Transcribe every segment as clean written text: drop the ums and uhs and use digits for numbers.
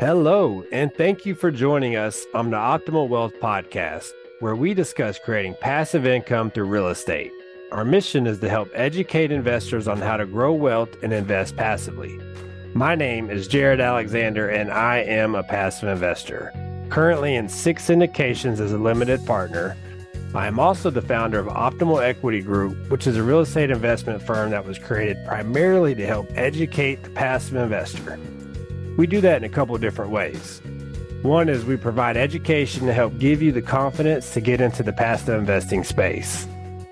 Hello, and thank you for joining us on the Optimal Wealth Podcast, where we discuss creating passive income through real estate. Our mission is to help educate investors on how to grow wealth and invest passively. My name is Jared Alexander, and I am a passive investor, currently in 6 syndications as a limited partner. I am also the founder of Optimal Equity Group, which is a real estate investment firm that was created primarily to help educate the passive investor. We do that in a couple of different ways. One is we provide education to help give you the confidence to get into the passive investing space.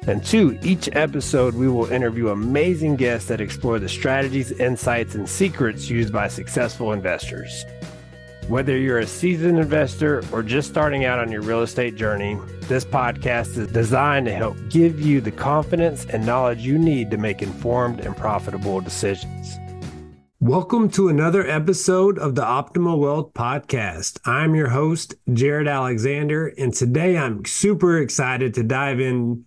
And 2, each episode we will interview amazing guests that explore the strategies, insights, and secrets used by successful investors. Whether you're a seasoned investor or just starting out on your real estate journey, this podcast is designed to help give you the confidence and knowledge you need to make informed and profitable decisions. Welcome to another episode of the Optimal Wealth Podcast. I'm your host, Jared Alexander, and today I'm super excited to dive in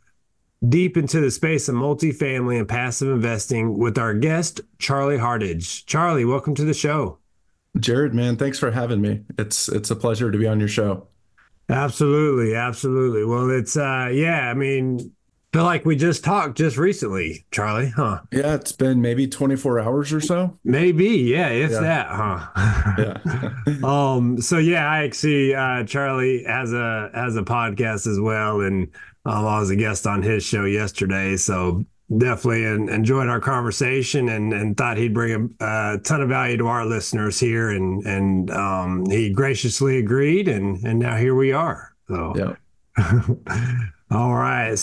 deep into the space of multifamily and passive investing with our guest, Charlie Hardage. Charlie, welcome to the show. Jared, man, thanks for having me. It's a pleasure to be on your show. Absolutely, absolutely. Well, it's feel like we just talked just recently, Charlie, huh? Yeah, it's been maybe 24 hours or so. Maybe, yeah, that, huh? Yeah. I actually, Charlie has a podcast as well, and I was a guest on his show yesterday, so definitely enjoyed our conversation and thought he'd bring a ton of value to our listeners here, and he graciously agreed, and now here we are. So yeah. All right,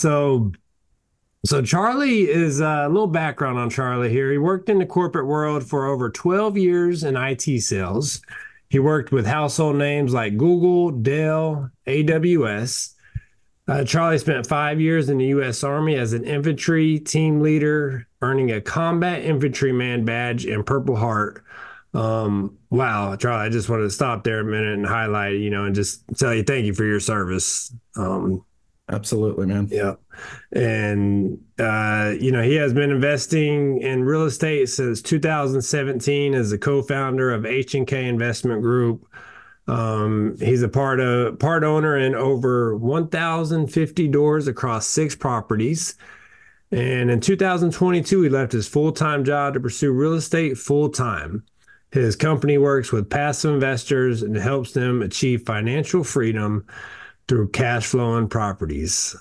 So Charlie is a little background on Charlie here. He worked in the corporate world for over 12 years in IT sales. He worked with household names like Google, Dell, AWS. Charlie spent 5 years in the U.S. Army as an infantry team leader, earning a Combat Infantryman badge and Purple Heart. Wow, Charlie, I just wanted to stop there a minute and highlight, and just tell you thank you for your service. Absolutely, man. Yeah. And, he has been investing in real estate since 2017 as a co-founder of H&K Investment Group. He's a part owner in over 1,050 doors across 6 properties. And in 2022, he left his full-time job to pursue real estate full-time. His company works with passive investors and helps them achieve financial freedom through cash flowing properties.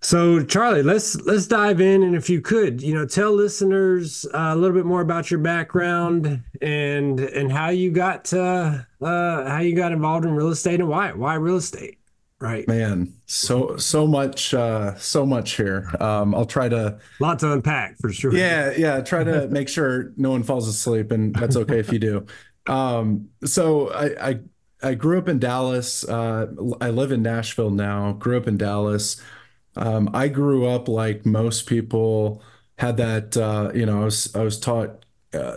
So Charlie, let's dive in. And if you could, tell listeners a little bit more about your background and how you got involved in real estate and why real estate, right? Man, so much here. I'll try to lot to unpack for sure. Yeah. Try to make sure no one falls asleep, and that's okay if you do. So I grew up in Dallas. I live in Nashville now, grew up in Dallas. I grew up like most people, had that, I was taught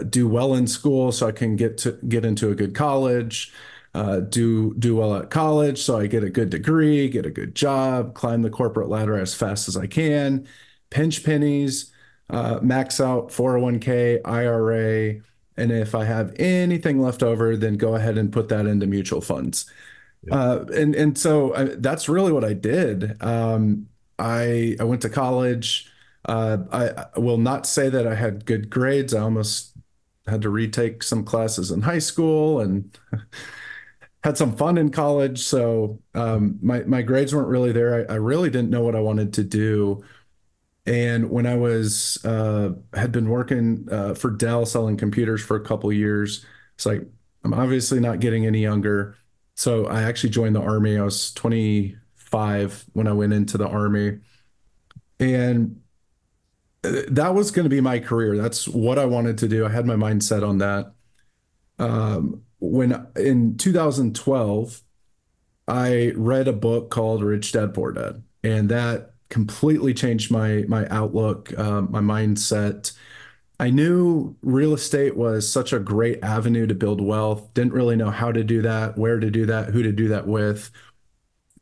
do well in school so I can get into a good college, do well at college so I get a good degree, get a good job, climb the corporate ladder as fast as I can, pinch pennies, max out 401k, IRA, and if I have anything left over, then go ahead and put that into mutual funds. Yeah. So that's really what I did. I went to college. I will not say that I had good grades. I almost had to retake some classes in high school and had some fun in college. So my grades weren't really there. I really didn't know what I wanted to do. And when I had been working for Dell selling computers for a couple years, it's like, I'm obviously not getting any younger. So I actually joined the Army. I was 25 when I went into the Army. And that was going to be my career. That's what I wanted to do. I had my mindset on that. When in 2012, I read a book called Rich Dad Poor Dad. And that completely changed my outlook, my mindset. I knew real estate was such a great avenue to build wealth. Didn't really know how to do that, where to do that, who to do that with.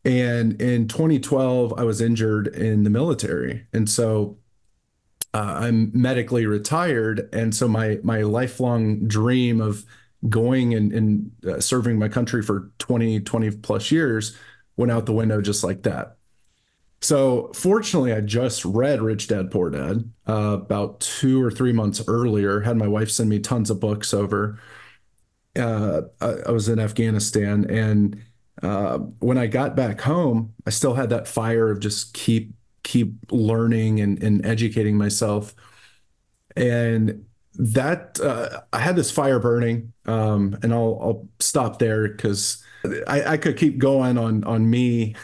And in 2012, I was injured in the military. And so I'm medically retired. And so my lifelong dream of going and serving my country for 20 plus years went out the window just like that. So fortunately, I just read Rich Dad, Poor Dad about 2 or 3 months earlier, had my wife send me tons of books over. I was in Afghanistan, and when I got back home, I still had that fire of just keep learning and educating myself. And that I had this fire burning, and I'll stop there because I could keep going on me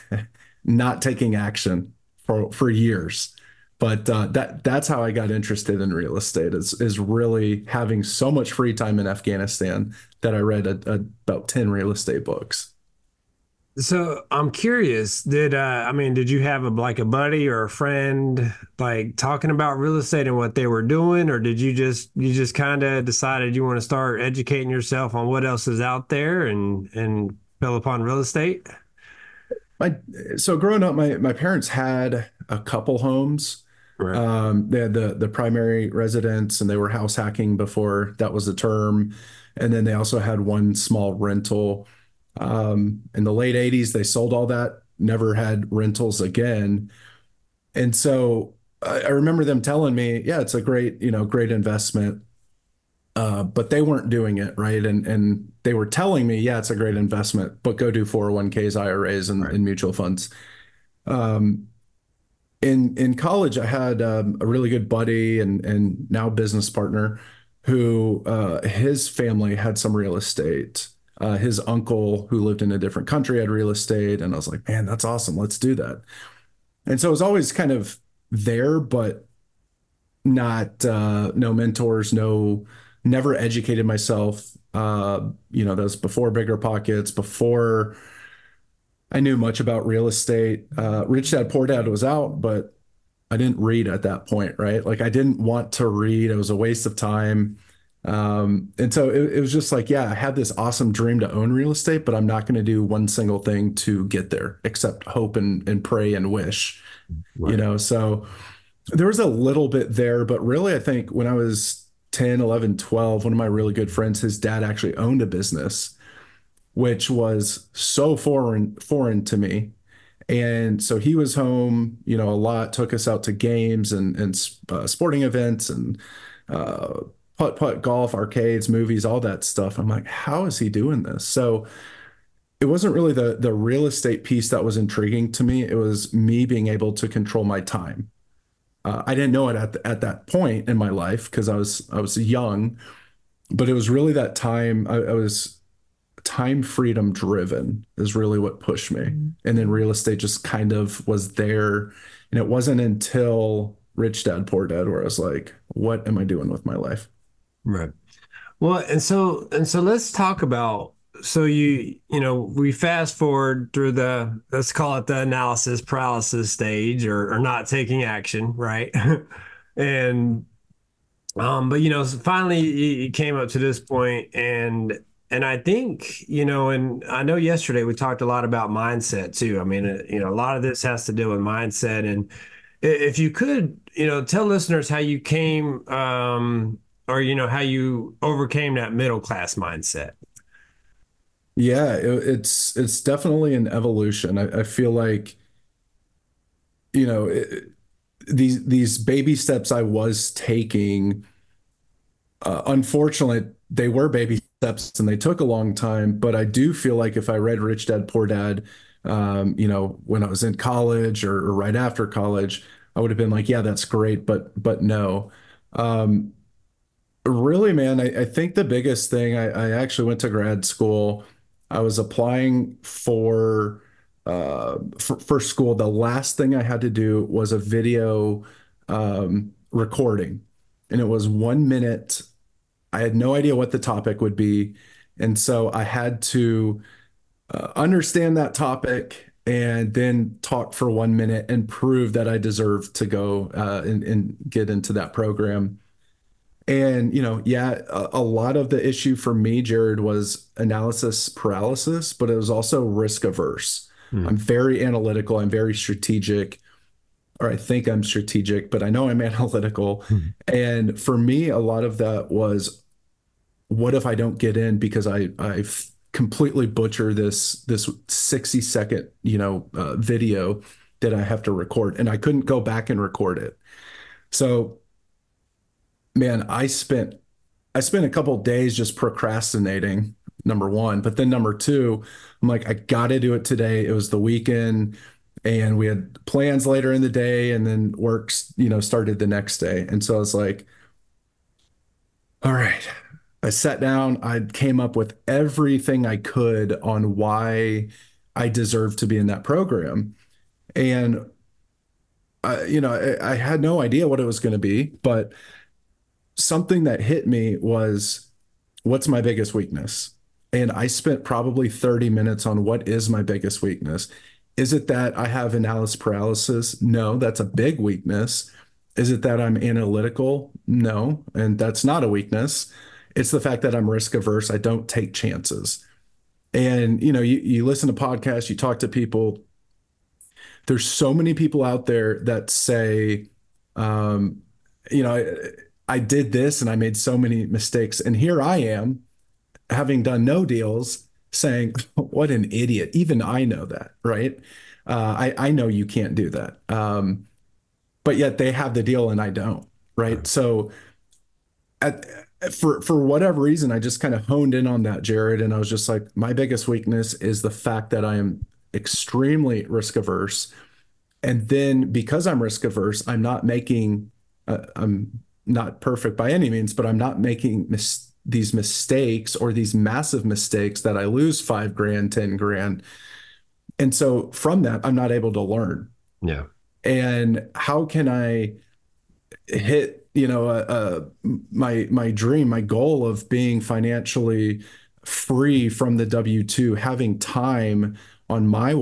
not taking action for years. But that's how I got interested in real estate, is really having so much free time in Afghanistan that I read about 10 real estate books. So I'm curious, did you have a buddy or a friend like talking about real estate and what they were doing, or did you just kind of decided you want to start educating yourself on what else is out there and fell upon real estate? So growing up, my parents had a couple homes. Right. They had the primary residence, and they were house hacking before that was the term. And then they also had one small rental. In the late 80s, they sold all that, never had rentals again. And so I remember them telling me, yeah, it's a great investment. But they weren't doing it right. And they were telling me, yeah, it's a great investment, but go do 401ks, IRAs, and, right. and mutual funds. In college, I had a really good buddy and now business partner who his family had some real estate. His uncle, who lived in a different country, had real estate. And I was like, man, that's awesome. Let's do that. And so it was always kind of there, but not, no mentors, never educated myself. That was before BiggerPockets, before I knew much about real estate. Rich Dad, Poor Dad was out, but I didn't read at that point, right? Like I didn't want to read. It was a waste of time. And so it was just like, yeah, I had this awesome dream to own real estate, but I'm not going to do one single thing to get there except hope and pray and wish, right. So there was a little bit there, but really I think when I was 10, 11, 12, one of my really good friends, his dad actually owned a business, which was so foreign to me. And so he was home, a lot, took us out to games and sporting events and, putt-putt, golf, arcades, movies, all that stuff. I'm like, how is he doing this? So it wasn't really the real estate piece that was intriguing to me. It was me being able to control my time. I didn't know it at that point in my life because I was young, but it was really that time. I was time freedom driven is really what pushed me. Mm-hmm. And then real estate just kind of was there. And it wasn't until Rich Dad, Poor Dad where I was like, what am I doing with my life? Right. Well, and so let's talk about, so we fast forward through the, let's call it the analysis paralysis stage or not taking action. Right. And, but finally you came up to this point and I think, and I know yesterday we talked a lot about mindset too. I mean, a lot of this has to do with mindset. And if you could, tell listeners how you came, or, how you overcame that middle-class mindset. Yeah, it's definitely an evolution. I feel like, these baby steps I was taking, unfortunately, they were baby steps and they took a long time, but I do feel like if I read Rich Dad, Poor Dad, when I was in college or right after college, I would have been like, yeah, that's great, but no. Really, man, I think the biggest thing, I actually went to grad school. I was applying for school. The last thing I had to do was a video recording, and it was 1 minute. I had no idea what the topic would be. And so I had to understand that topic and then talk for 1 minute and prove that I deserved to go and get into that program. And, a lot of the issue for me, Jared, was analysis paralysis, but it was also risk averse. Mm. I'm very analytical. I'm very strategic, or I think I'm strategic, but I know I'm analytical. Mm. And for me, a lot of that was what if I don't get in because I completely butcher this 60-second, video that I have to record, and I couldn't go back and record it. So, man, I spent a couple of days just procrastinating, number one, but then number two, I'm like, I got to do it today. It was the weekend and we had plans later in the day, and then works, started the next day. And so I was like, all right, I sat down, I came up with everything I could on why I deserved to be in that program. And I had no idea what it was going to be, but something that hit me was, what's my biggest weakness? And I spent probably 30 minutes on what is my biggest weakness. Is it that I have analysis paralysis? No, that's a big weakness. Is it that I'm analytical? No, and that's not a weakness. It's the fact that I'm risk averse. I don't take chances. And you listen to podcasts, you talk to people. There's so many people out there that say, I did this and I made so many mistakes. And here I am, having done no deals, saying, what an idiot. Even I know that, right? I know you can't do that. But yet they have the deal and I don't, right? So for whatever reason, I just kind of honed in on that, Jared. And I was just like, my biggest weakness is the fact that I am extremely risk averse. And then because I'm risk averse, I'm not perfect by any means, but I'm not making these mistakes or these massive mistakes that I lose $5,000, $10,000. And so from that, I'm not able to learn. Yeah. And how can I hit, my dream, my goal of being financially free from the W-2, having time on my,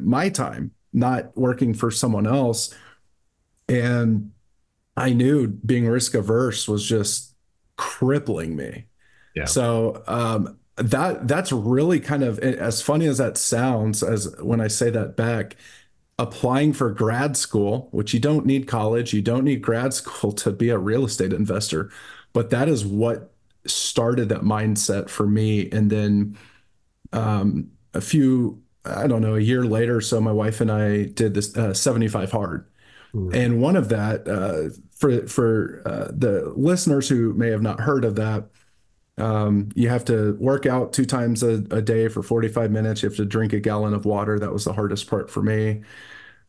my time, not working for someone else. And I knew being risk averse was just crippling me. Yeah. So that's really kind of, as funny as that sounds, as when I say that back, applying for grad school, which you don't need college, you don't need grad school to be a real estate investor, but that is what started that mindset for me. And then a year later or so, my wife and I did this 75 Hard. And one of that, for the listeners who may have not heard of that, you have to work out 2 times a day for 45 minutes. You have to drink a gallon of water. That was the hardest part for me.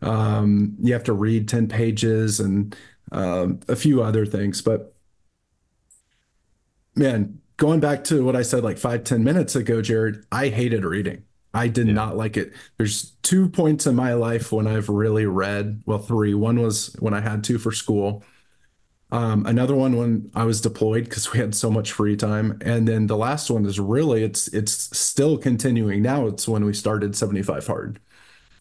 You have to read 10 pages and a few other things. But man, going back to what I said like 5-10 minutes ago, Jared, I hated reading. I did not like it. There's 2 points in my life when I've really read. Well, 3. One was when I had to for school. Another one when I was deployed because we had so much free time. And then the last one is really, it's still continuing now. It's when we started 75 Hard.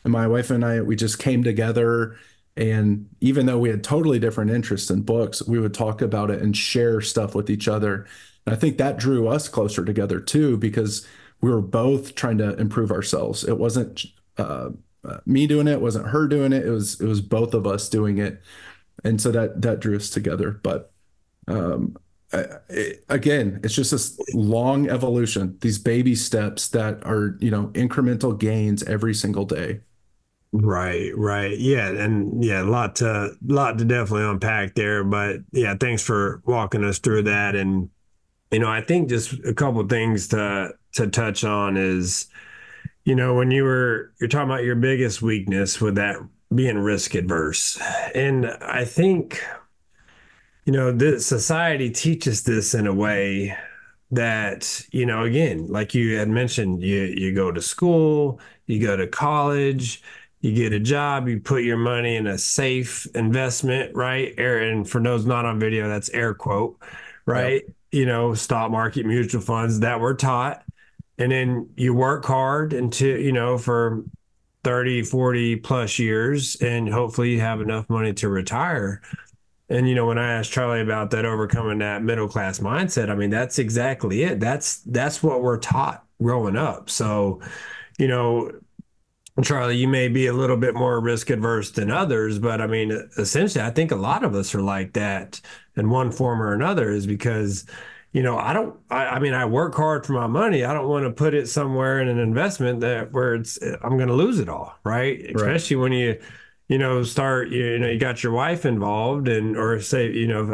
And my wife and I, we just came together. And even though we had totally different interests in books, we would talk about it and share stuff with each other. And I think that drew us closer together too, because we were both trying to improve ourselves. It wasn't me doing it. It wasn't her doing it. It was both of us doing it. And so that drew us together. But again, it's just this long evolution, these baby steps that are, incremental gains every single day. Right. Yeah. And yeah, a lot to definitely unpack there. But yeah, thanks for walking us through that. And, I think just a couple of things to touch on is, when you're talking about your biggest weakness with that being risk adverse. And I think, this society teaches this in a way that, again, like you had mentioned, you go to school, you go to college, you get a job, you put your money in a safe investment, right? And for those not on video, that's air quote, right? Yep. Stock market, mutual funds that we're taught. And then you work hard until, for 30, 40 plus years, and hopefully you have enough money to retire. And, when I asked Charlie about that, overcoming that middle-class mindset, I mean, that's exactly it. That's what we're taught growing up. So, Charlie, you may be a little bit more risk adverse than others, but I mean, essentially, I think a lot of us are like that in one form or another, is because you know, I mean, I work hard for my money. I don't want to put it somewhere in an investment that where it's, I'm going to lose it all. Right. Especially when you you got your wife involved or a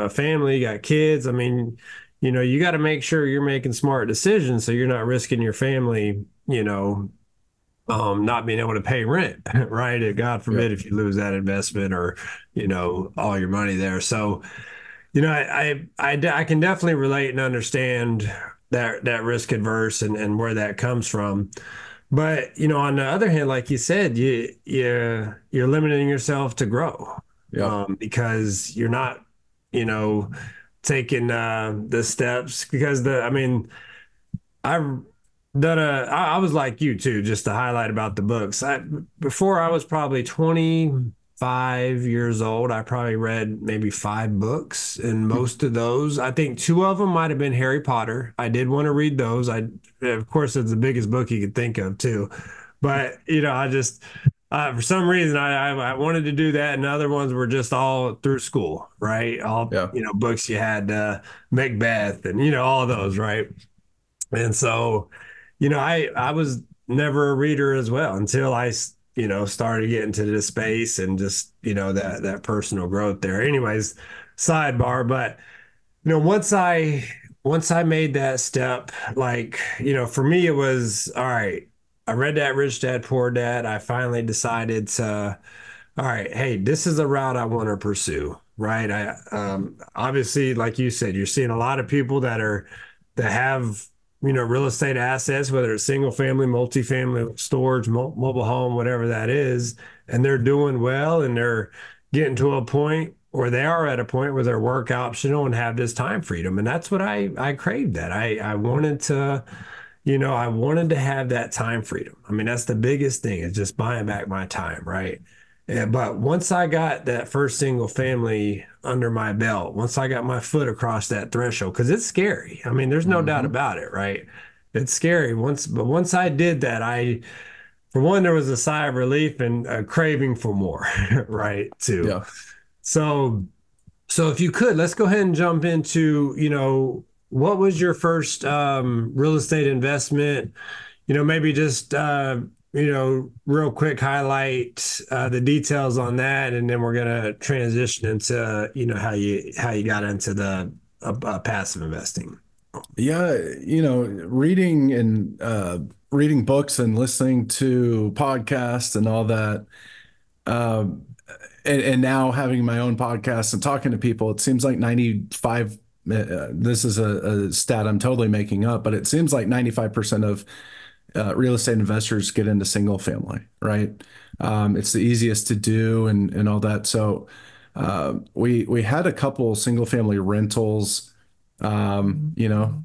family, you got kids. I mean, you know, you got to make sure you're making smart decisions so you're not risking your family, not being able to pay rent, right? God forbid if you lose that investment or, you know, all your money there. So, you know, I can definitely relate and understand that risk adverse and where that comes from. But, you know, on the other hand, like you said, you're limiting yourself to grow because you're not, you know, taking the steps because I was like you too, just to highlight about the books. Before I was probably 25 years old, I probably read maybe 5 books. And most of those, I think 2 of them might've been Harry Potter. I did want to read those. Of course, it's the biggest book you could think of too. But, you know, I just, for some reason, I wanted to do that. And other ones were just all through school, right? You know, books you had, Macbeth and, you know, all those, right? And so, you know, I was never a reader as well until I, you know, started getting to this space and just, you know, that personal growth there. Anyways, sidebar, but, you know, once I made that step, like, you know, for me, it was, all right, I read that Rich Dad, Poor Dad. I finally decided to, all right, hey, this is a route I want to pursue, right? I, obviously, like you said, you're seeing a lot of people that have, you know, real estate assets, whether it's single family, multifamily, storage, mobile home, whatever that is, and they're doing well and they're getting to a point or they are at a point where they're work optional and have this time freedom. And that's what I craved that. I wanted to have that time freedom. I mean, that's the biggest thing is just buying back my time, right? But once I got that first single family under my belt, once I got my foot across that threshold, because it's scary. I mean, there's no doubt about it, right? It's scary. But once I did that, for one, there was a sigh of relief and a craving for more, right? Too. Yeah. So if you could, let's go ahead and jump into, you know, what was your first real estate investment? You know, maybe just you know, real quick, highlight the details on that, and then we're gonna transition into, you know, how you got into the passive investing. Yeah, you know, reading books and listening to podcasts and all that, and now having my own podcast and talking to people, it seems like 95. This is a stat I'm totally making up, but it seems like 95% of real estate investors get into single family, right? It's the easiest to do and all that. So we had a couple single family rentals, you know,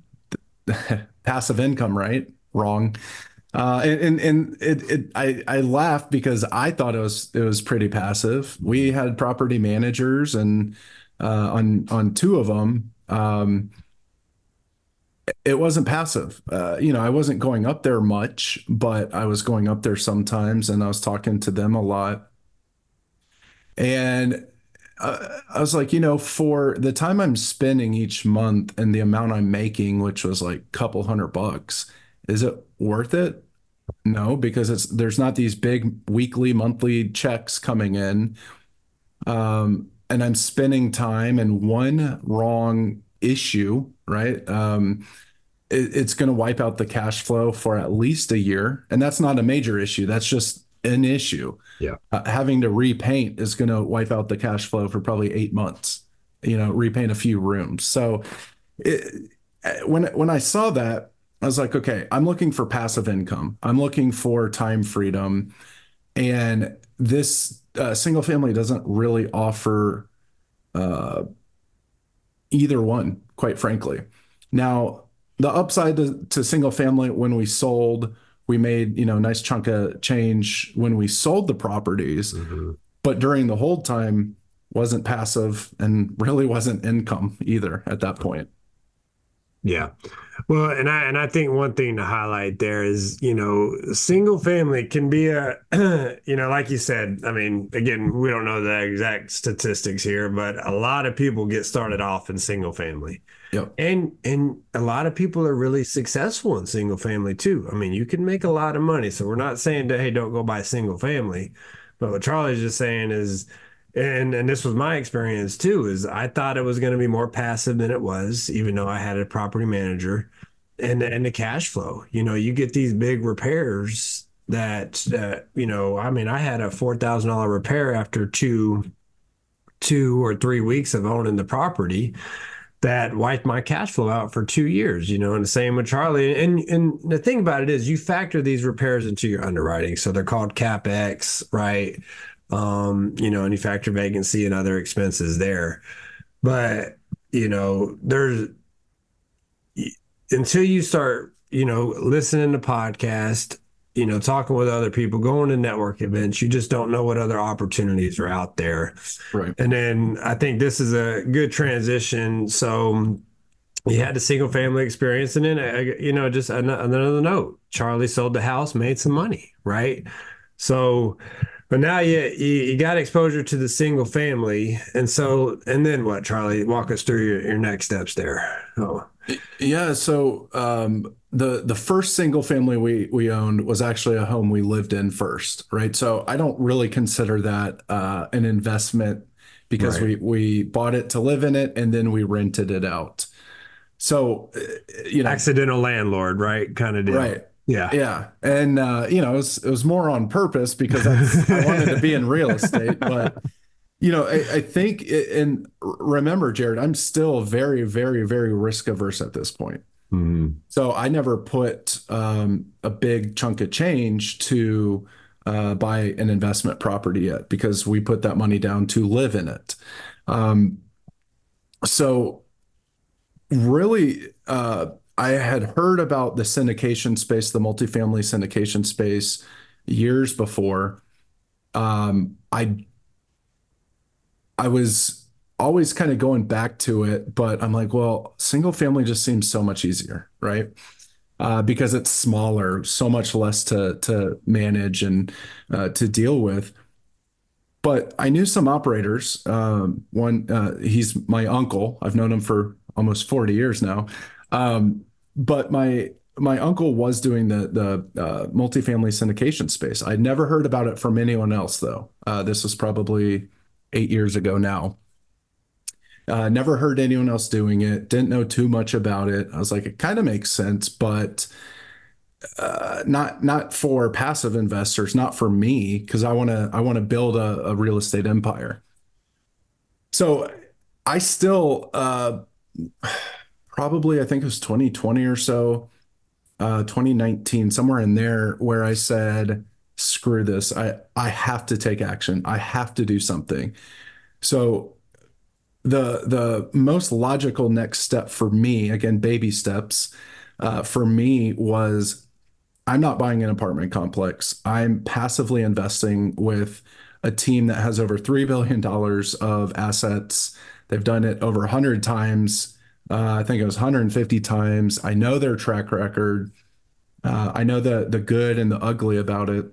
passive income, right? Wrong. I laughed because I thought it was pretty passive. We had property managers and on 2 of them, it wasn't passive. You know, I wasn't going up there much, but I was going up there sometimes and I was talking to them a lot. And I was like, you know, for the time I'm spending each month and the amount I'm making, which was like a couple $100, is it worth it? No, because there's not these big weekly, monthly checks coming in. And I'm spending time and one wrong issue, right? It's going to wipe out the cash flow for at least a year. And that's not a major issue. That's just an issue. Yeah. Having to repaint is going to wipe out the cash flow for probably 8 months, you know, repaint a few rooms. So when I saw that, I was like, okay, I'm looking for passive income. I'm looking for time freedom. And this single family doesn't really offer either one, quite frankly. Now, the upside to single family, when we sold, we made, you know, a nice chunk of change when we sold the properties, but during the hold time wasn't passive and really wasn't income either at that point. Yeah. Well, and I think one thing to highlight there is, you know, single family can be a, you know, like you said, I mean, again, we don't know the exact statistics here, but a lot of people get started off in single family. Yep. And a lot of people are really successful in single family too. I mean, you can make a lot of money. So we're not saying that, hey, don't go buy single family, but what Charlie's just saying is, and this was my experience too, is I thought it was going to be more passive than it was, even though I had a property manager, and the cash flow. You know, you get these big repairs that you know, I mean, I had a $4,000 repair after two or three weeks of owning the property that wiped my cash flow out for 2 years, you know, and the same with Charlie. And the thing about it is you factor these repairs into your underwriting. So they're called CapEx, right? You know, and you factor vacancy and other expenses there, but you know, there's, until you start, you know, listening to podcasts, you know, talking with other people, going to network events, you just don't know what other opportunities are out there. Right. And then I think this is a good transition. So you had the single family experience, and then, you know, just another note, Charlie sold the house, made some money. Right. So, but now you got exposure to the single family. And so, and then what, Charlie? Walk us through your next steps there. Oh. Yeah. So the first single family we owned was actually a home we lived in first, right? So I don't really consider that an investment, because right. we bought it to live in it, and then we rented it out. So, you know, accidental landlord, right? Kind of deal. Right. Yeah. Yeah. And, you know, it was more on purpose, because I wanted to be in real estate. But, you know, I think, and remember, Jared, I'm still very, very, very risk averse at this point. Mm-hmm. So I never put a big chunk of change to buy an investment property yet, because we put that money down to live in it. So really, I had heard about the syndication space, the multifamily syndication space, years before. I was always kind of going back to it, but I'm like, well, single family just seems so much easier, right? Because it's smaller, so much less to manage and to deal with. But I knew some operators. One, he's my uncle. I've known him for almost 40 years now. But my uncle was doing the multifamily syndication space. I'd never heard about it from anyone else, though. This was probably 8 years ago now. Never heard anyone else doing it. Didn't know too much about it. I was like, it kind of makes sense, but not for passive investors, not for me, because I want to build a real estate empire. So I still. Probably, I think it was 2020 or so, 2019, somewhere in there, where I said, screw this. I have to take action. I have to do something. So the most logical next step for me, again, baby steps, for me was, I'm not buying an apartment complex. I'm passively investing with a team that has over $3 billion of assets. They've done it over 100 times. I think it was 150 times. I know their track record. I know the good and the ugly about it.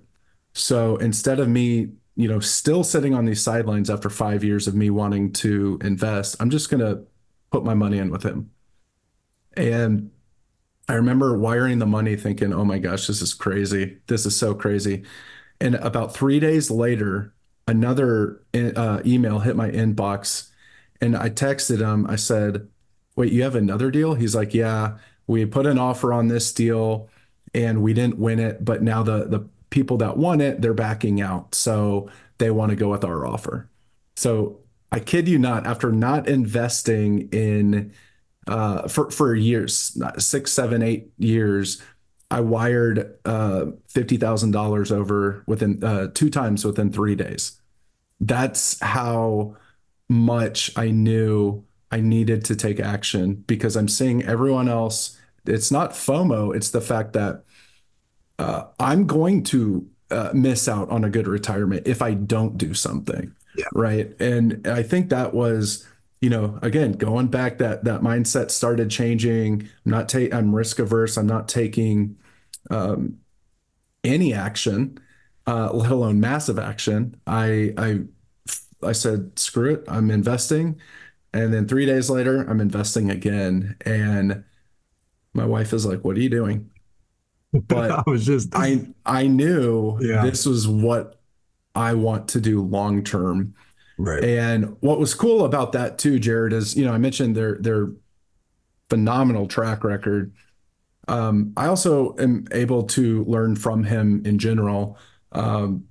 So instead of me, you know, still sitting on these sidelines after 5 years of me wanting to invest, I'm just going to put my money in with him. And I remember wiring the money thinking, oh my gosh, this is crazy. This is so crazy. And about 3 days later, another email hit my inbox, and I texted him. I said, wait, you have another deal? He's like, yeah, we put an offer on this deal and we didn't win it, but now the people that won it, they're backing out. So they want to go with our offer. So I kid you not, after not investing in, for years, 6, 7, 8 years, I wired $50,000 over within 2 times within 3 days. That's how much I knew I needed to take action, because I'm seeing everyone else. It's not FOMO. It's the fact that I'm going to miss out on a good retirement if I don't do something. Yeah. Right. And I think that was you know, again, going back, that mindset started changing. I'm risk averse. I'm not taking any action, let alone massive action. I said, screw it, I'm investing. And then 3 days later, I'm investing again. And my wife is like, what are you doing? But I was just, I knew this was what I want to do long-term. Right. And what was cool about that too, Jared, is, you know, I mentioned their phenomenal track record. I also am able to learn from him in general, you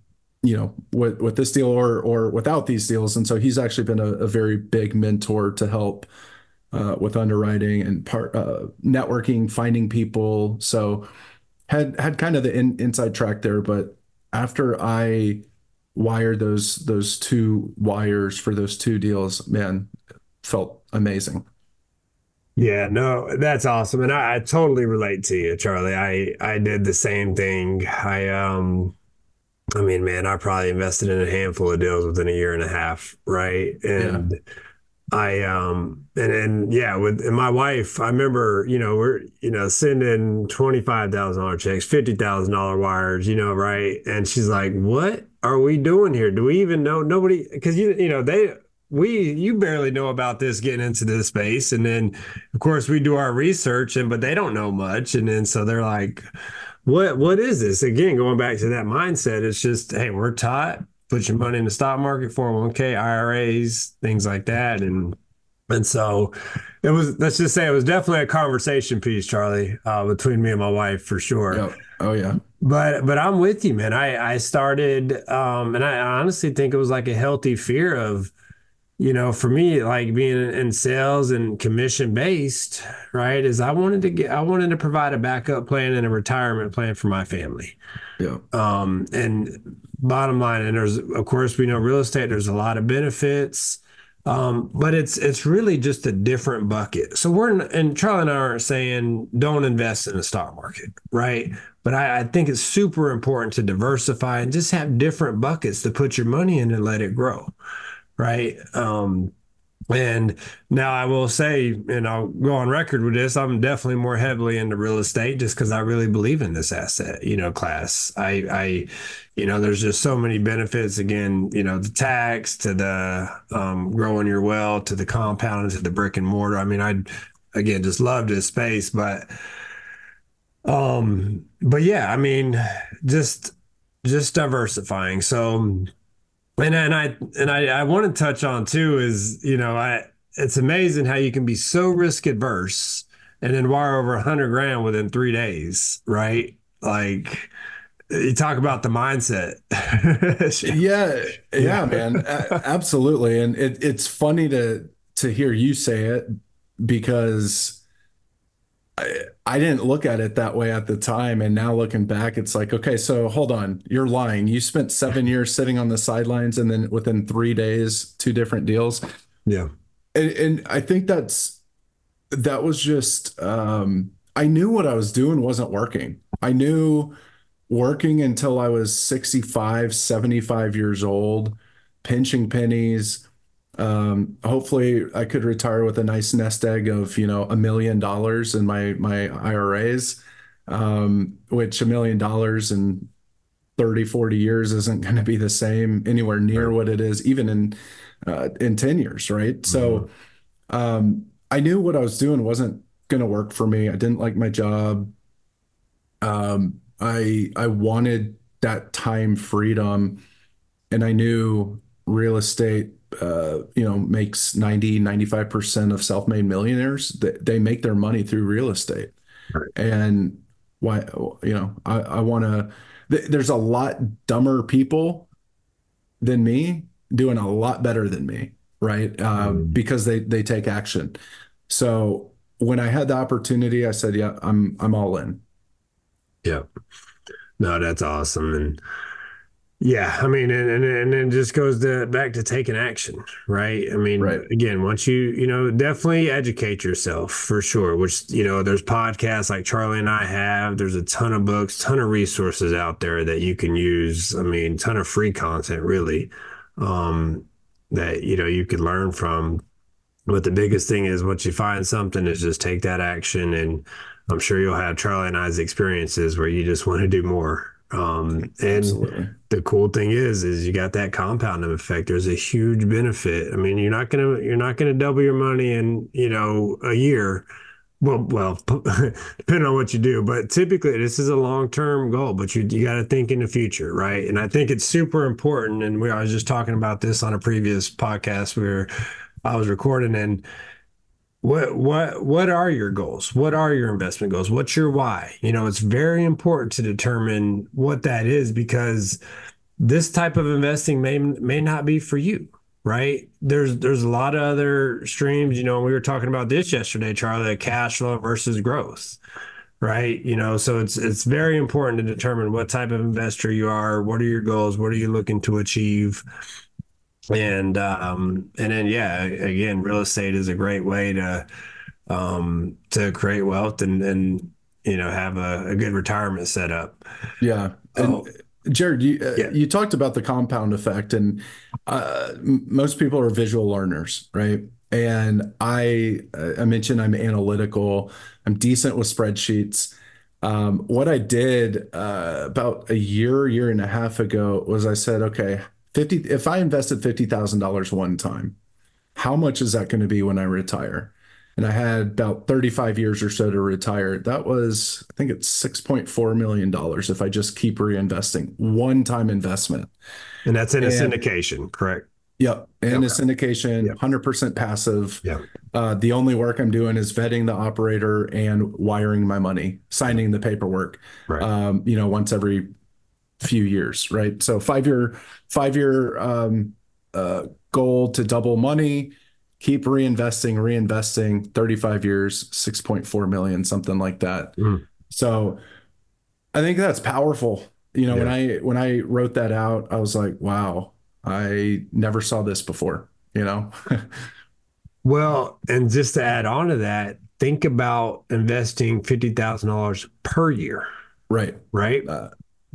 know, with this deal or without these deals. And so he's actually been a very big mentor to help with underwriting and networking, finding people. So had kind of the inside track there. But after I wired those two wires for those two deals, man, felt amazing. Yeah, no, that's awesome. And I totally relate to you, Charlie. I did the same thing. I mean, man, I probably invested in a handful of deals within a year and a half. Right. And and my wife, I remember, you know, we're, you know, sending $25,000 checks, $50,000 wires, you know, right. And she's like, what are we doing here? Do we even know? Nobody, because you know, you barely know about this, getting into this space. And then of course we do our research but they don't know much. And then, so they're like, what is this? Again, going back to that mindset, it's just, hey, we're taught, put your money in the stock market, 401k, IRAs, things like that. And so it was, let's just say it was definitely a conversation piece, Charlie, between me and my wife for sure. Yep. Oh yeah. But I'm with you, man. I started, and I honestly think it was like a healthy fear of, you know, for me, like being in sales and commission based, right, is I wanted to provide a backup plan and a retirement plan for my family. Yeah. And bottom line, and there's, of course, we know real estate, there's a lot of benefits, but it's really just a different bucket. So and Charlie and I aren't saying don't invest in the stock market, right? But I think it's super important to diversify and just have different buckets to put your money in and let it grow. Right. And now I will say, and I'll go on record with this, I'm definitely more heavily into real estate just because I really believe in this asset, you know, class. I, you know, there's just so many benefits, again, you know, the tax to the growing your wealth, to the compound, to the brick and mortar. I mean, I just love this space, but yeah, I mean, just diversifying. So, And I want to touch on too is, you know, it's amazing how you can be so risk adverse and then wire over $100,000 within 3 days, right? Like, you talk about the mindset. yeah, man, absolutely. And it's funny to hear you say it because I didn't look at it that way at the time. And now looking back, it's like, okay, so hold on, you're lying. You spent 7 years sitting on the sidelines and then within 3 days, two different deals. Yeah. And I think that was just, I knew what I was doing wasn't working. I knew working until I was 65, 75 years old, pinching pennies. Hopefully I could retire with a nice nest egg of, you know, $1 million in my IRAs, which $1 million in 30, 40 years isn't going to be the same anywhere near what it is, even in 10 years. Right. Mm-hmm. So, I knew what I was doing wasn't going to work for me. I didn't like my job. I wanted that time freedom, and I knew real estate, you know, makes 90-95% of self-made millionaires. They make their money through real estate. Right. And why, you know, I want to, there's a lot dumber people than me doing a lot better than me. Right. Because they take action. So when I had the opportunity, I said, yeah, I'm all in. Yeah. No, that's awesome. And yeah, I mean, and it just goes back to taking action, right? I mean, again, once you know, definitely educate yourself for sure, which, you know, there's podcasts like Charlie and I have. There's a ton of books, ton of resources out there that you can use. I mean, ton of free content, really, that, you know, you can learn from. But the biggest thing is once you find something is just take that action. And I'm sure you'll have Charlie and I's experiences where you just want to do more. And absolutely. The cool thing is you got that compounding effect. There's a huge benefit. I mean, you're not going to double your money in, a year. Well, depending on what you do, but typically this is a long-term goal, but you got to think in the future, right? And I think it's super important. And I was just talking about this on a previous podcast where I was recording, and what are your goals? What are your investment goals? What's your why? It's very important to determine what that is, because this type of investing may not be for you. Right. There's a lot of other streams, we were talking about this yesterday, Charlie, cash flow versus growth. Right. So it's very important to determine what type of investor you are. What are your goals? What are you looking to achieve? And then, again, real estate is a great way to create wealth and have a good retirement set up. Yeah. Jared, you talked about the compound effect, and most people are visual learners, right? And I mentioned I'm analytical. I'm decent with spreadsheets. What I did about a year and a half ago was I said, okay, if I invested $50,000 one time, how much is that going to be when I retire? And I had about 35 years or so to retire. That was, I think it's $6.4 million if I just keep reinvesting, one-time investment. And that's in a syndication, correct? Yep. In a syndication, yep. 100% passive. Yep. The only work I'm doing is vetting the operator and wiring my money, signing the paperwork, right. Once every few years, right? So five-year goal to double money. Keep reinvesting, 35 years, 6.4 million, something like that. Mm. So I think that's powerful. When I wrote that out, I was like, wow, I never saw this before, Well, and just to add on to that, think about investing $50,000 per year. Right.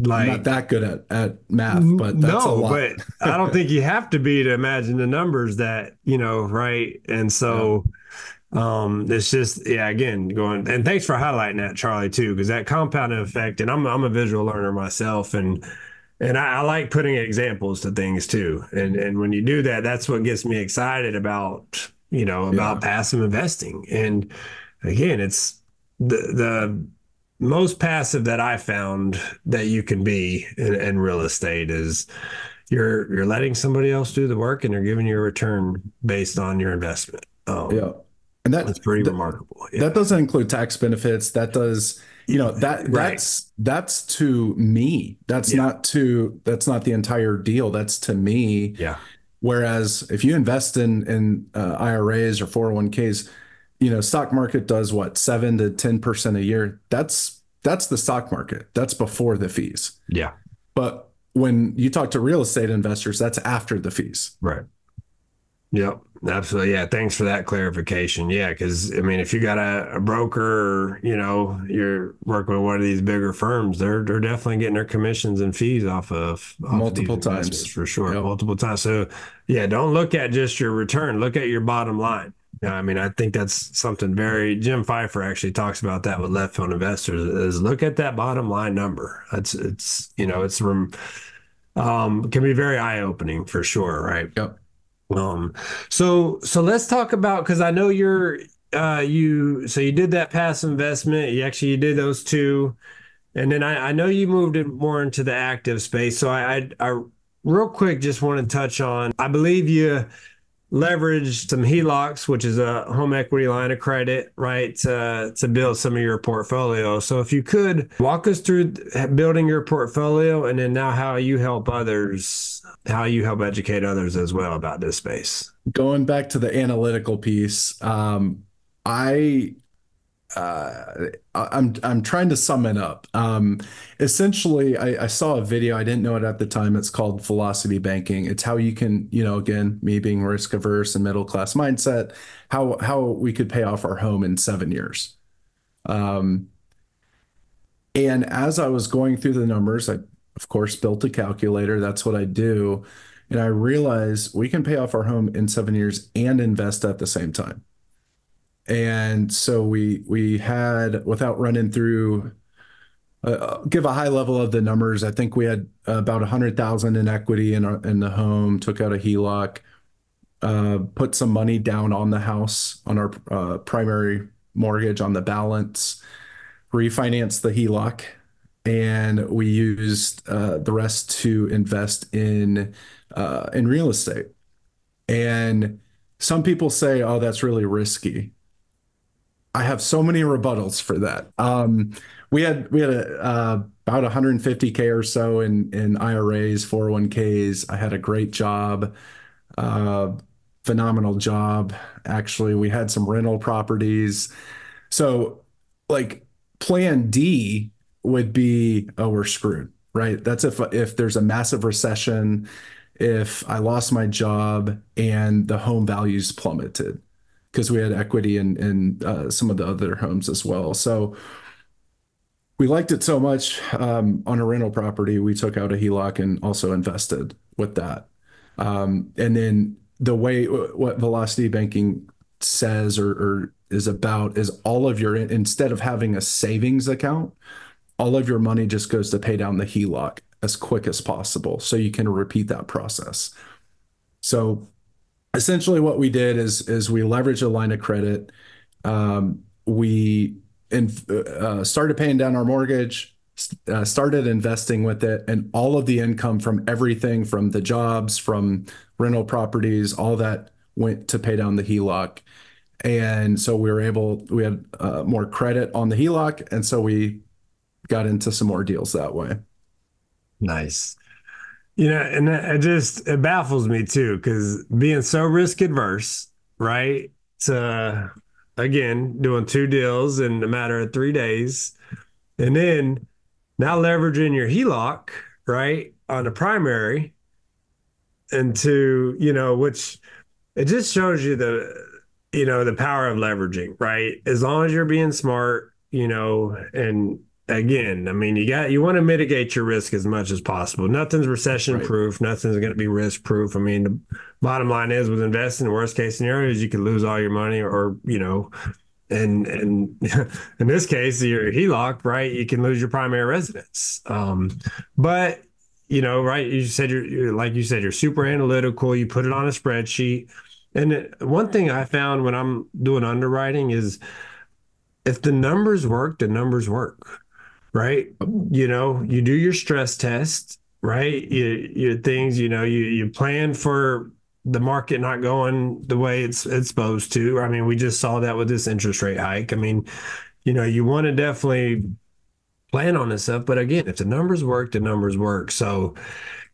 I'm not that good at math, but that's a lot. But I don't think you have to be to imagine the numbers that, right. And so it's just, again, going, and thanks for highlighting that, Charlie, too, because that compounding effect, and I'm a visual learner myself, and I like putting examples to things too. And when you do that, that's what gets me excited about, passive investing. And again, it's the most passive that I found that you can be in real estate is you're letting somebody else do the work, and they're giving you a return based on your investment. And that's pretty remarkable. Yeah. That doesn't include tax benefits. That does, that's to me. That's not the entire deal. That's to me. Yeah. Whereas if you invest in IRAs or 401ks, stock market does what, 7 to 10% a year. That's the stock market. That's before the fees. Yeah. But when you talk to real estate investors, that's after the fees. Right. Yep. Absolutely. Yeah. Thanks for that clarification. Yeah. Because if you got a broker, or, you're working with one of these bigger firms, they're definitely getting their commissions and fees off multiple times for sure. Yep. Multiple times. So don't look at just your return. Look at your bottom line. I think that's something Jim Pfeiffer actually talks about that with Left Field Investors, is look at that bottom line number. It can be very eye-opening for sure. Right. Yep. So let's talk about, cause I know you did that passive investment. You did those two. And then I know you moved it more into the active space. So I real quick, just want to touch on, I believe you leverage some HELOCs, which is a home equity line of credit, right, to build some of your portfolio. So if you could walk us through building your portfolio, and then now how you help educate others as well about this space. Going back to the analytical piece, I'm trying to sum it up. Essentially, I saw a video. I didn't know it at the time. It's called velocity banking. It's how you can, again, me being risk averse and middle class mindset, how we could pay off our home in 7 years. And as I was going through the numbers, I of course built a calculator. That's what I do. And I realized we can pay off our home in 7 years and invest at the same time. And so we had, without running through, give a high level of the numbers, I think we had about $100,000 in equity in the home, took out a HELOC, put some money down on the house, on our primary mortgage, on the balance, refinanced the HELOC, and we used the rest to invest in real estate. And some people say, oh, that's really risky. I have so many rebuttals for that. We had about 150K or so in IRAs, 401Ks. I had a great job, phenomenal job. Actually, we had some rental properties. So like plan D would be, oh, we're screwed, right? That's if there's a massive recession, if I lost my job and the home values plummeted, because we had equity in some of the other homes as well. So we liked it so much on a rental property, we took out a HELOC and also invested with that. And then the way what velocity banking says or is about is all of your, instead of having a savings account, all of your money just goes to pay down the HELOC as quick as possible, so you can repeat that process. So essentially what we did is we leveraged a line of credit. We started paying down our mortgage, started investing with it, and all of the income from everything, from the jobs, from rental properties, all that went to pay down the HELOC. And so we had more credit on the HELOC, and so we got into some more deals that way. Nice. You know, and it baffles me too, because being so risk adverse, right? To, again, doing two deals in a matter of 3 days, and then now leveraging your HELOC, right, on the primary, into, you know, which it just shows you the power of leveraging, right? As long as you're being smart, you know, and again, I mean, you want to mitigate your risk as much as possible. Nothing's recession proof. Right. Nothing's going to be risk proof. I mean, the bottom line is, with investing, the worst case scenario is you could lose all your money, or, you know, and in this case, your HELOC, right? You can lose your primary residence. But you know, right? You said you're super analytical. You put it on a spreadsheet. And one thing I found when I'm doing underwriting is, if the numbers work, the numbers work. Right. You know, you do your stress test, right? Your things, you know, you plan for the market not going the way it's supposed to. I mean, we just saw that with this interest rate hike. I mean, you know, you want to definitely plan on this stuff. But again, if the numbers work, the numbers work. So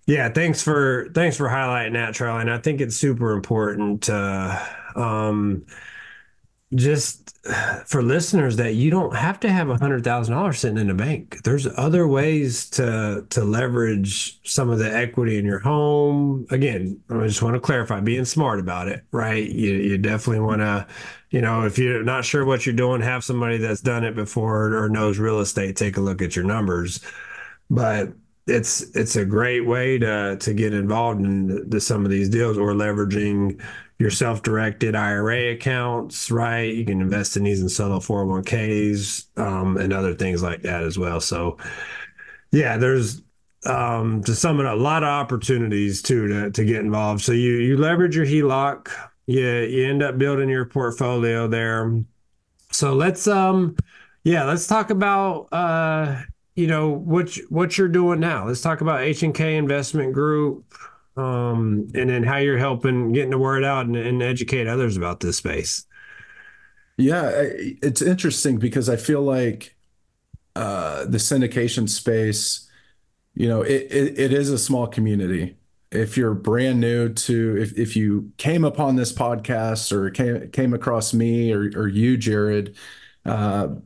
yeah, thanks for highlighting that, Charlie. And I think it's super important to, just for listeners, that you don't have to have $100,000 sitting in the bank. There's other ways to leverage some of the equity in your home. Again, I just want to clarify, being smart about it, right? You definitely want to, you know, if you're not sure what you're doing, have somebody that's done it before or knows real estate take a look at your numbers. But it's a great way to get involved in some of these deals, or leveraging your self-directed IRA accounts, right? You can invest in these and sell off 401ks and other things like that as well. So yeah, there's to sum it up, a lot of opportunities too to get involved. So you leverage your HELOC, you end up building your portfolio there. So let's talk about you know, what you're doing now. Let's talk about H&K Investment Group, and then how you're helping getting the word out and educate others about this space. Yeah, it's interesting because I feel like the syndication space, you know, it is a small community. If you're brand new to, if you came upon this podcast or came across me or you, Jared, and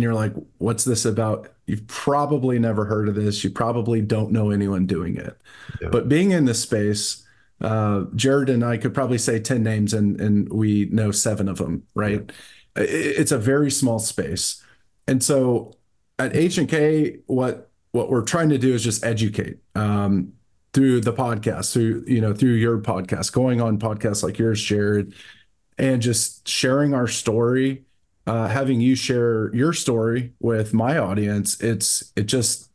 you're like, what's this about? You've probably never heard of this. You probably don't know anyone doing it. Yeah. But being in this space, Jared and I could probably say 10 names and we know 7 of them, right? Yeah. It's a very small space. And so at H&K, what we're trying to do is just educate. through the podcast, through your podcast, going on podcasts like yours, Jared, and just sharing our story, having you share your story with my audience. It just,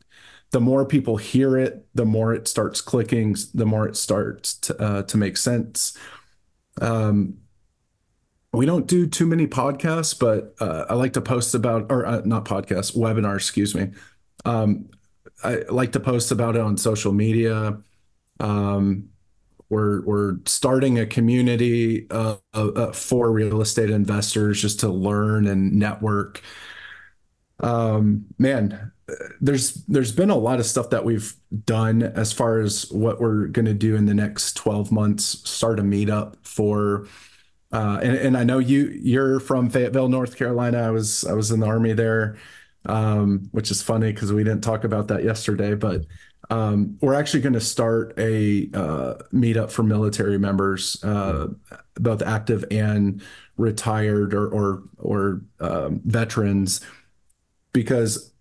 the more people hear it, the more it starts clicking, the more it starts to make sense. We don't do too many podcasts, but I like to post about, or not podcasts, webinars, excuse me. I like to post about it on social media. We're starting a community for real estate investors just to learn and network. Man, there's been a lot of stuff that we've done as far as what we're going to do in the next 12 months, start a meetup for, and I know you're from Fayetteville, North Carolina. I was in the Army there, which is funny because we didn't talk about that yesterday, but we're actually going to start a meetup for military members, both active and retired or veterans, because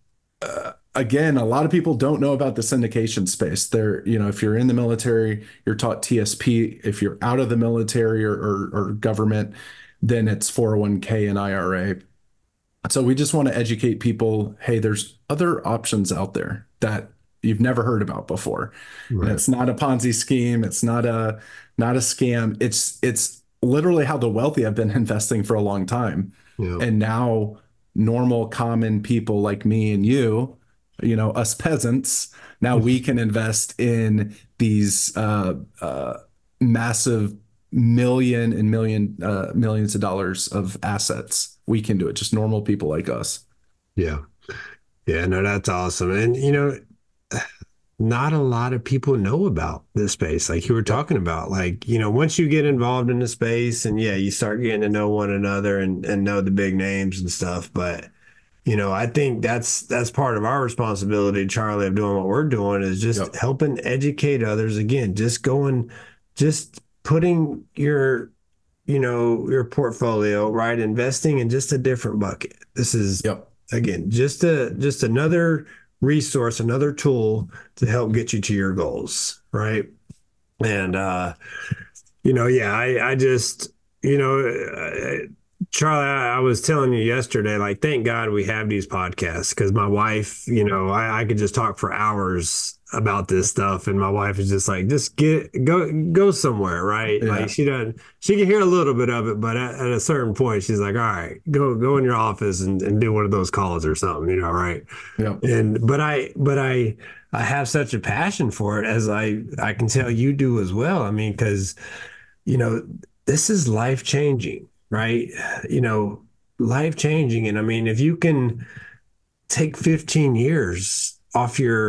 again, a lot of people don't know about the syndication space. If you're in the military, you're taught TSP. If you're out of the military or government, then it's 401k and IRA. So we just want to educate people. Hey, there's other options out there that you've never heard about before. Right. And it's not a Ponzi scheme. It's not a scam. It's literally how the wealthy have been investing for a long time. Yeah. And now normal, common people like me and you, us peasants, now we can invest in these massive millions of dollars of assets. We can do it. Just normal people like us. Yeah. Yeah, no, that's awesome. And, not a lot of people know about this space, like you were talking about. Like, once you get involved in the space and you start getting to know one another and know the big names and stuff. But, I think that's part of our responsibility, Charlie, of doing what we're doing is just helping educate others. Again, just putting your, your portfolio, right? Investing in just a different bucket. This is, again, just another resource, another tool to help get you to your goals, right? And I just, Charlie, I was telling you yesterday, like, thank God we have these podcasts, because my wife, I could just talk for hours about this stuff, and my wife is just like, just go somewhere, right? Yeah. Like, she can hear a little bit of it, but at a certain point she's like, all right, go in your office and do one of those calls or something, right? Yeah. And but I have such a passion for it, as I can tell you do as well. I mean, because this is life changing, right? Life changing. And I mean, if you can take 15 years off your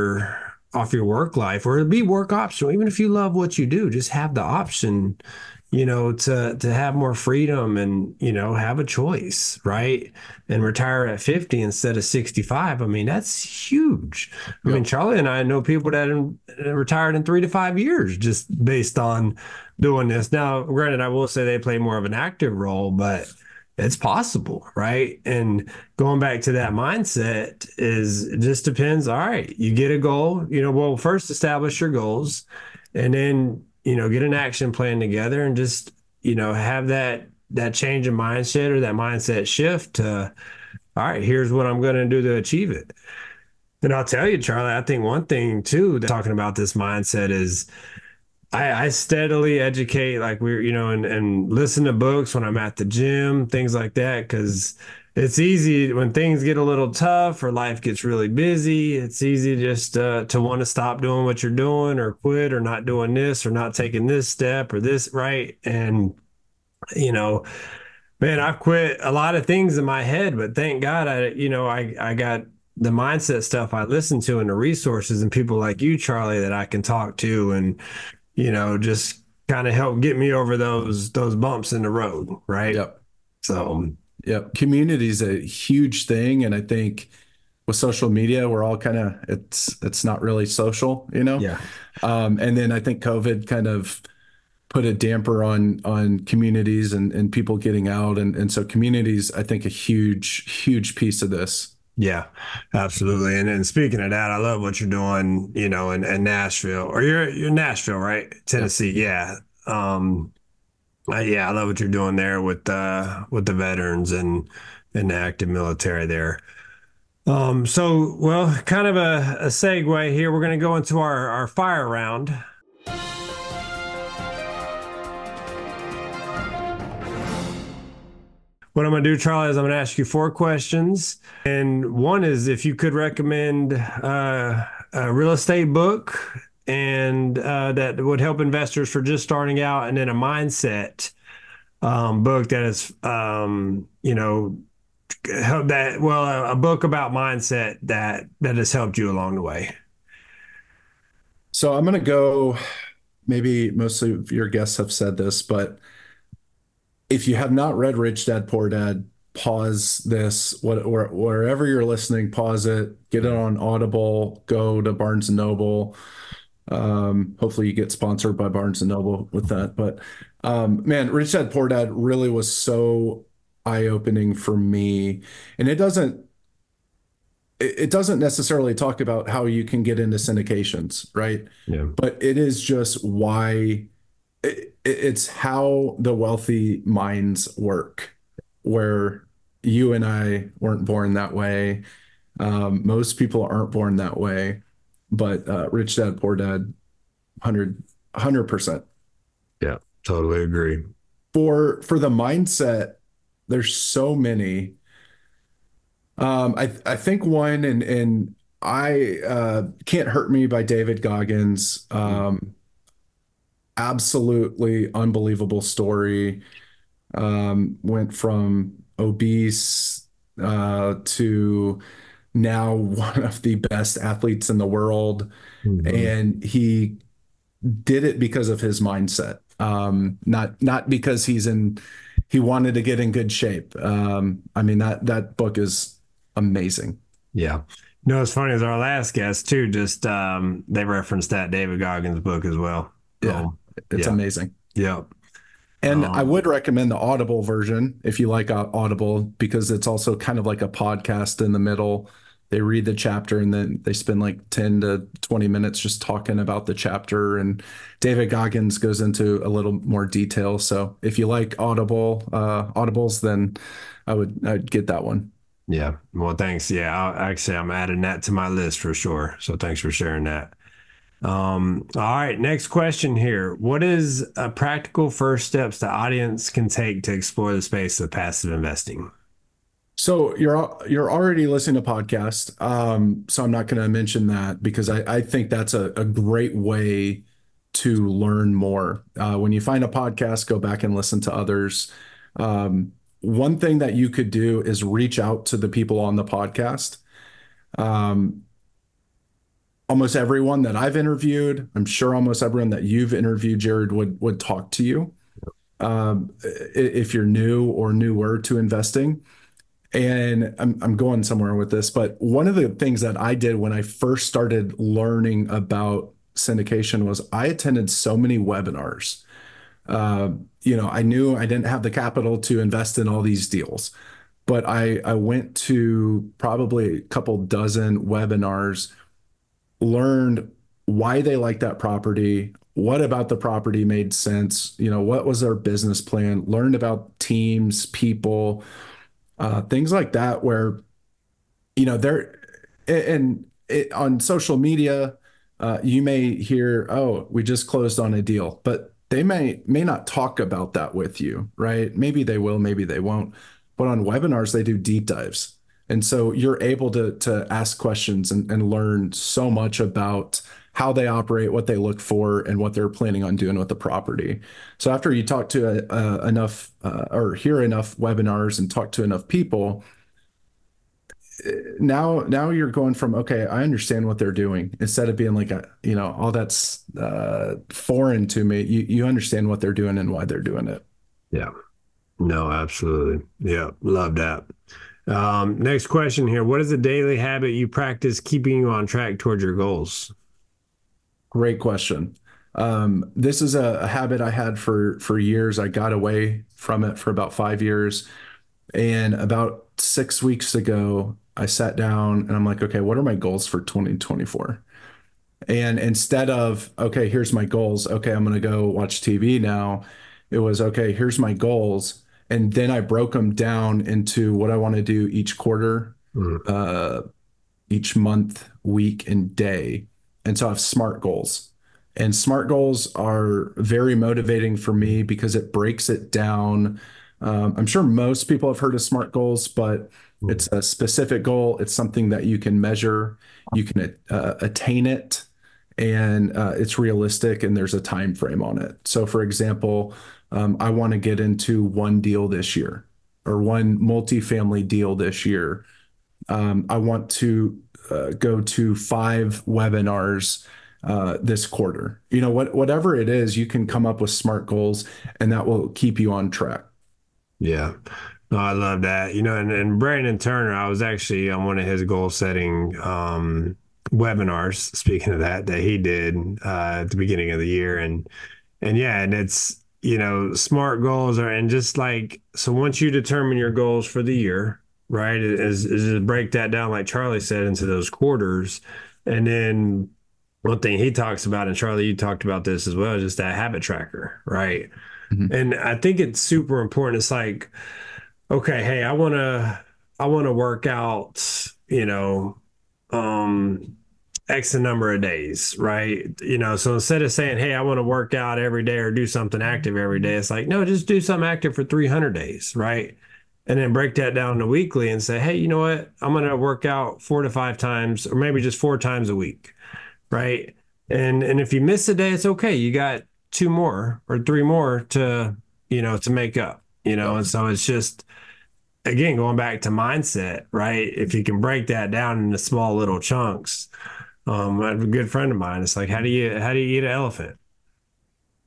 work life, or it'd be work optional, even if you love what you do, just have the option, to have more freedom and, have a choice, right? And retire at 50 instead of 65. I mean, that's huge. I mean, Charlie and I know people that retired in 3 to 5 years just based on doing this. Now, granted, I will say they play more of an active role, but it's possible, right? And going back to that mindset it just depends. All right, you get a goal, well, first establish your goals, and then, get an action plan together, and just, have that change in mindset, or that mindset shift to, all right, here's what I'm going to do to achieve it. And I'll tell you, Charlie, I think one thing too, talking about this mindset is, I steadily educate, like we're, and listen to books when I'm at the gym, things like that, because it's easy when things get a little tough or life gets really busy. It's easy just to want to stop doing what you're doing, or quit, or not doing this, or not taking this step or this, right? And, man, I've quit a lot of things in my head, but thank God I got the mindset stuff I listen to, and the resources, and people like you, Charlie, that I can talk to, and just kind of help get me over those bumps in the road, right? Yep. So, community is a huge thing, and I think with social media, we're all kind of it's not really social, Yeah. And then I think COVID kind of put a damper on communities and people getting out, and so communities, I think, a huge piece of this. Yeah, absolutely. And speaking of that, I love what you're doing, you know, in Nashville, or you're in Nashville, right? Tennessee. Yeah. Yeah. I love what you're doing there with the veterans and the active military there. So, well, kind of a segue here. We're going to go into our fire round. What I'm going to do, Charlie, is I'm going to ask you four questions. And one is if you could recommend a real estate book and that would help investors for just starting out, and then a mindset book that is, you know, that, well, a book about mindset that has helped you along the way. So I'm going to go, maybe mostly of your guests have said this, but if you have not read Rich Dad Poor Dad, pause this, wherever you're listening, pause it, get it on Audible, go to Barnes & Noble. Hopefully you get sponsored by Barnes & Noble with that. But man, Rich Dad Poor Dad really was so eye-opening for me. And it doesn't necessarily talk about how you can get into syndications, right? Yeah. But it is just why it's how the wealthy minds work, where you and I weren't born that way. Most people aren't born that way, but Rich Dad Poor Dad, 100%. Yeah, totally agree. For the mindset, there's so many. I think one, and I Can't Hurt Me by David Goggins. Absolutely unbelievable story. Went from obese to now one of the best athletes in the world. Mm-hmm. And he did it because of his mindset. Not because he wanted to get in good shape. I mean, that book is amazing. Yeah. No, it's funny, as our last guest too, just they referenced that David Goggins book as well. Yeah. It's amazing. Yeah. And I would recommend the Audible version if you like Audible, because it's also kind of like a podcast in the middle. They read the chapter and then they spend like 10 to 20 minutes just talking about the chapter. And David Goggins goes into a little more detail. So if you like Audibles, then I'd get that one. Yeah. Well, thanks. Yeah. I'm adding that to my list for sure. So thanks for sharing that. All right, next question here. What is a practical first steps the audience can take to explore the space of passive investing? So you're already listening to podcasts. So I'm not going to mention that, because I think that's a great way to learn more. When you find a podcast, go back and listen to others. One thing that you could do is reach out to the people on the podcast. Almost everyone that I've interviewed, I'm sure almost everyone that you've interviewed, Jared, would talk to you if you're new or newer to investing. And I'm going somewhere with this, but one of the things that I did when I first started learning about syndication was I attended so many webinars. You know, I knew I didn't have the capital to invest in all these deals, but I went to probably a couple dozen webinars, learned why they liked that property, what about the property made sense, you know, what was their business plan, learned about teams, people, things like that, where, you know, on social media, you may hear, oh, we just closed on a deal, but they may not talk about that with you, right? Maybe they will, maybe they won't, but on webinars, they do deep dives. And so you're able to ask questions and learn so much about how they operate, what they look for, and what they're planning on doing with the property. So after you talk to enough or hear enough webinars and talk to enough people, now you're going from, okay, I understand what they're doing, instead of being like, you know, all that's foreign to me. You understand what they're doing and why they're doing it. Yeah. No, absolutely. Yeah. Love that. Next question here. What is a daily habit you practice keeping you on track towards your goals? Great question. This is a habit I had for years. I got away from it for about 5 years, and about 6 weeks ago, I sat down and I'm like, okay, what are my goals for 2024? And instead of, okay, here's my goals. Okay, I'm going to go watch TV now. It was, okay, here's my goals. And then I broke them down into what I want to do each quarter, each month, week, and day. And so I have SMART goals. And SMART goals are very motivating for me because it breaks it down. I'm sure most people have heard of SMART goals, but it's a specific goal. It's something that you can measure, you can attain it, and it's realistic, and there's a time frame on it. So for example, I want to get into one deal this year, or one multifamily deal this year. I want to go to 5 webinars this quarter. You know, whatever it is, you can come up with SMART goals, and that will keep you on track. Yeah. No, I love that. You know, and Brandon Turner, I was actually on one of his goal setting webinars, speaking of that he did at the beginning of the year. And yeah, and it's, you know, SMART goals are, and just like, so once you determine your goals for the year, right, is break that down, like Charlie said, into those quarters. And then one thing he talks about, and Charlie, you talked about this as well, is just that habit tracker, right? Mm-hmm. And I think it's super important. It's like, okay, hey, I want to work out, you know, X number of days, right? You know, so instead of saying, hey, I want to work out every day or do something active every day, it's like, no, just do something active for 300 days, right? And then break that down to weekly and say, hey, you know what? I'm going to work out 4 to 5 times, or maybe just 4 times a week, right? And if you miss a day, it's okay. You got 2 more or 3 more to, you know, to make up, you know? And so it's just, again, going back to mindset, right? If you can break that down into small little chunks. I have a good friend of mine. It's like, how do you eat an elephant?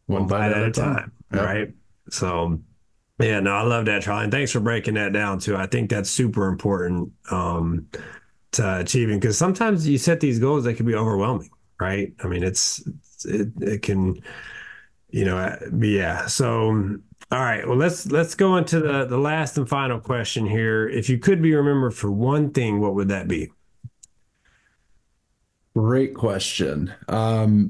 One bite at a time. Yep. Right? So yeah, no, I love that, Charlie. And thanks for breaking that down too. I think that's super important to achieving, because sometimes you set these goals that can be overwhelming, right? I mean, it can, you know, be, yeah. So, all right, well, let's go into the last and final question here. If you could be remembered for one thing, what would that be? Great question. I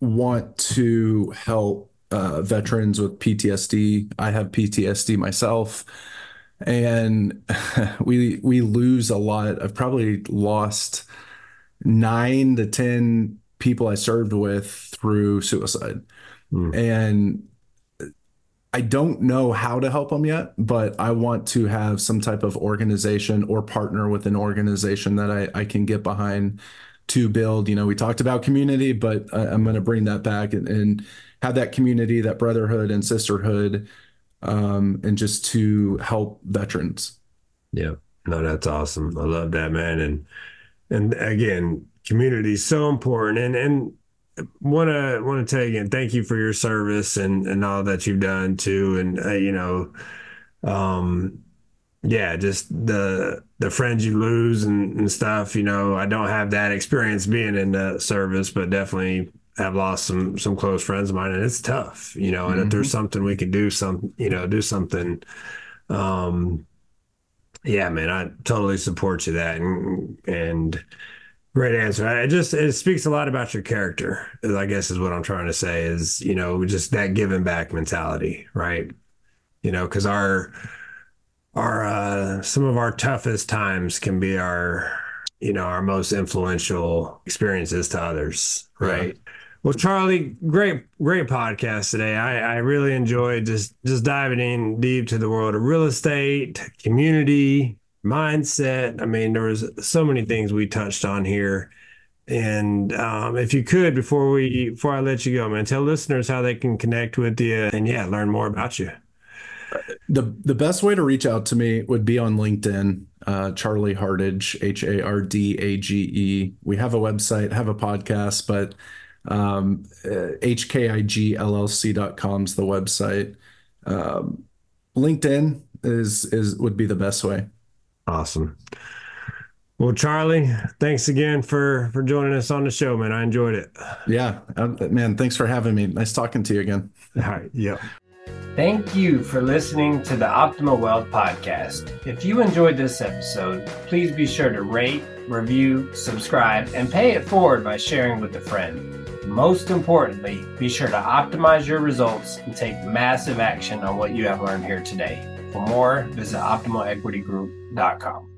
want to help veterans with PTSD. I have PTSD myself, and we lose a lot. I've probably lost 9 to 10 people I served with through suicide. And I don't know how to help them yet, but I want to have some type of organization or partner with an organization that I can get behind to build. You know, we talked about community, but I'm going to bring that back and have that community, that brotherhood and sisterhood, and just to help veterans. Yeah, no, that's awesome. I love that, man. And again, community is so important. And want to tell you again, thank you for your service and all that you've done too. And you know, yeah, just the friends you lose and stuff. You know, I don't have that experience being in the service, but definitely have lost some close friends of mine, and it's tough. You know, and if there's something we can do, do something. Yeah, man, I totally support you that and. Great answer. It speaks a lot about your character, I guess, is what I'm trying to say, is, you know, just that giving back mentality, right? You know, because our some of our toughest times can be our, you know, our most influential experiences to others, right? Yeah. Well, Charlie, great podcast today. I really enjoyed just diving in deep to the world of real estate, community, mindset. I mean, there was so many things we touched on here. And if you could, before I let you go, man, tell listeners how they can connect with you and learn more about you. The best way to reach out to me would be on LinkedIn, Charlie Hardage, Hardage. We have a website, have a podcast, but hkigllc.com is the website. LinkedIn would be the best way. Awesome. Well, Charlie, thanks again for joining us on the show, man. I enjoyed it. Yeah, man. Thanks for having me. Nice talking to you again. All right. Yep. Thank you for listening to the Optimal Wealth Podcast. If you enjoyed this episode, please be sure to rate, review, subscribe, and pay it forward by sharing with a friend. Most importantly, be sure to optimize your results and take massive action on what you have learned here today. For more, visit OptimalEquityGroup.com.